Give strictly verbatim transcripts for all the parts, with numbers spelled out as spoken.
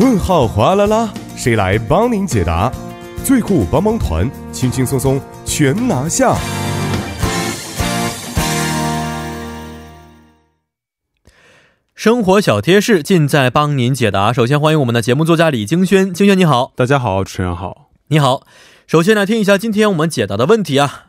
问号哗啦啦，谁来帮您解答？最酷帮帮团，轻轻松松全拿下。生活小贴士尽在帮您解答。首先欢迎我们的节目作家李京轩，京轩你好。大家好，主持人好。你好，首先来听一下今天我们解答的问题啊。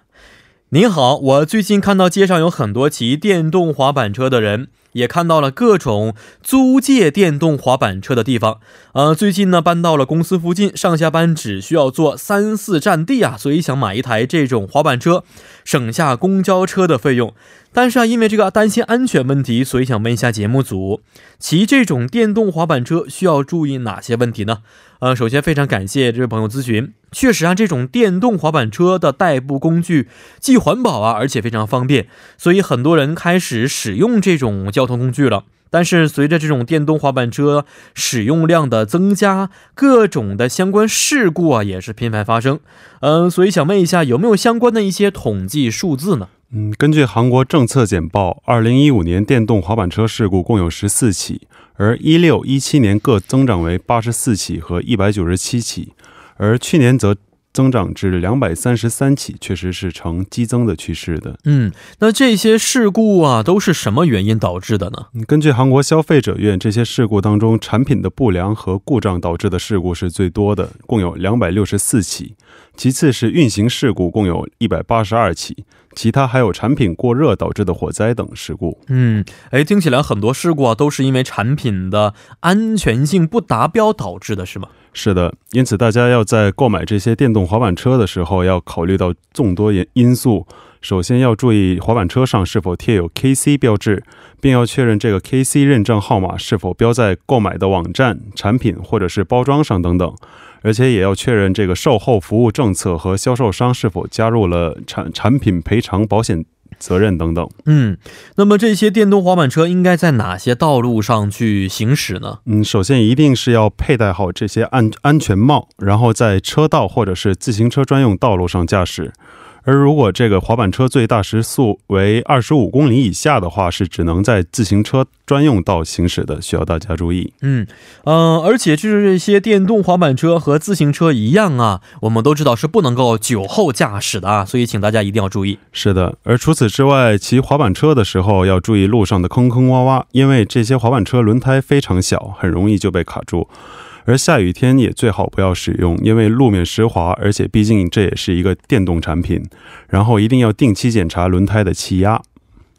您好，我最近看到街上有很多骑电动滑板车的人，也看到了各种租借电动滑板车的地方。呃，最近呢搬到了公司附近，上下班只需要坐三四站地啊，所以想买一台这种滑板车，省下公交车的费用。但是啊，因为这个担心安全问题，所以想问一下节目组，骑这种电动滑板车需要注意哪些问题呢？呃，首先非常感谢这位朋友咨询。确实啊，这种电动滑板车的代步工具既环保啊，而且非常方便，所以很多人开始使用这种交通工具了。但是随着这种电动滑板车使用量的增加，各种的相关事故啊也是频繁发生。嗯、呃，所以想问一下，有没有相关的一些统计数字呢？嗯，根据韩国政策简报，二零一五年电动滑板车事故共有十四起，而十六、十七年各增长为八十四起和一百九十七起。而去年则增长至两百三十三起，确实是呈激增的趋势的。嗯，那这些事故啊都是什么原因导致的呢？根据韩国消费者院，这些事故当中产品的不良和故障导致的事故是最多的，共有两百六十四起，其次是运行事故共有一百八十二起，其他还有产品过热导致的火灾等事故。嗯，哎，听起来很多事故啊都是因为产品的安全性不达标导致的，是吗？是的，因此大家要在购买这些电动滑板车的时候要考虑到众多因素。首先要注意滑板车上是否贴有 K C 标志，并要确认这个 K C 认证号码是否标在购买的网站、产品或者是包装上等等。而且也要确认这个售后服务政策和销售商是否加入了 产, 产品赔偿保险责任等等。嗯，那么这些电动滑板车应该在哪些道路上去行驶呢？嗯，首先一定是要佩戴好这些 安, 安全帽，然后在车道或者是自行车专用道路上驾驶。而如果这个滑板车最大时速为二十五公里以下的话，是只能在自行车专用道行驶的，需要大家注意。嗯嗯、呃，而且就是这些电动滑板车和自行车一样啊，我们都知道是不能够酒后驾驶的啊，所以请大家一定要注意。是的，而除此之外，骑滑板车的时候要注意路上的坑坑洼洼，因为这些滑板车轮胎非常小，很容易就被卡住。而下雨天也最好不要使用，因为路面湿滑，而且毕竟这也是一个电动产品。然后一定要定期检查轮胎的气压。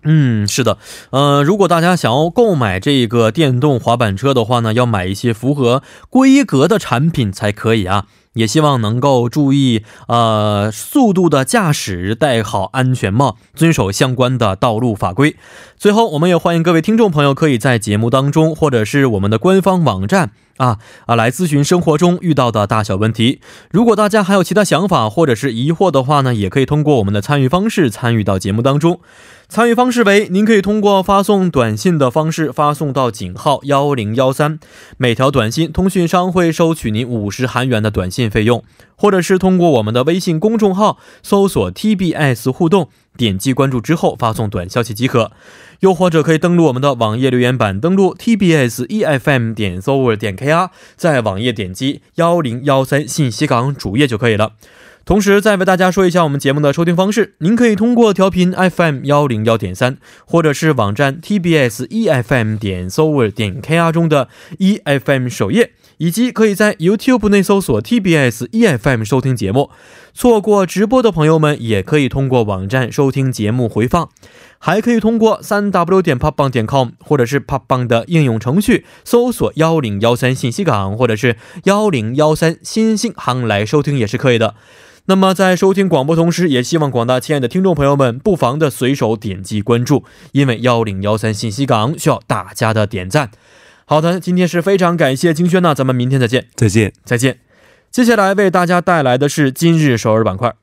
嗯，是的，呃，如果大家想要购买这个电动滑板车的话呢，要买一些符合规格的产品才可以啊。也希望能够注意呃速度的驾驶，戴好安全帽，遵守相关的道路法规。最后我们也欢迎各位听众朋友可以在节目当中或者是我们的官方网站啊啊来咨询生活中遇到的大小问题。如果大家还有其他想法或者是疑惑的话呢，也可以通过我们的参与方式参与到节目当中。参与方式为，您可以通过发送短信的方式发送到井号一零一三，每条短信通讯商会收取您五十韩元的短信费用，或者是通过我们的微信公众号搜索 T B S 互动，点击关注之后发送短消息即可。又或者可以登录我们的网页留言板，登录 T B S E F M 点 s o u r 点 K R， 在网页点击一零一三信息港主页就可以了。同时再为大家说一下我们节目的收听方式，您可以通过调频 F M 一零一点三 或者是网站 T B S E F M 点 s o u r 点 K R 中的 E F M 首页，以及可以在 YouTube 内搜索 T B S E F M 收听节目。错过直播的朋友们也可以通过网站收听节目回放，还可以通过 三 w 点 popbong 点 com 或者是 popbong 的应用程序搜索一零一三信息港或者是一零一三新信行来收听也是可以的。那么在收听广播同时，也希望广大亲爱的听众朋友们不妨的随手点击关注，因为一零一三信息港需要大家的点赞。好的，今天是非常感谢金轩呐，咱们明天再见。再见，再见。接下来为大家带来的是今日首尔板块。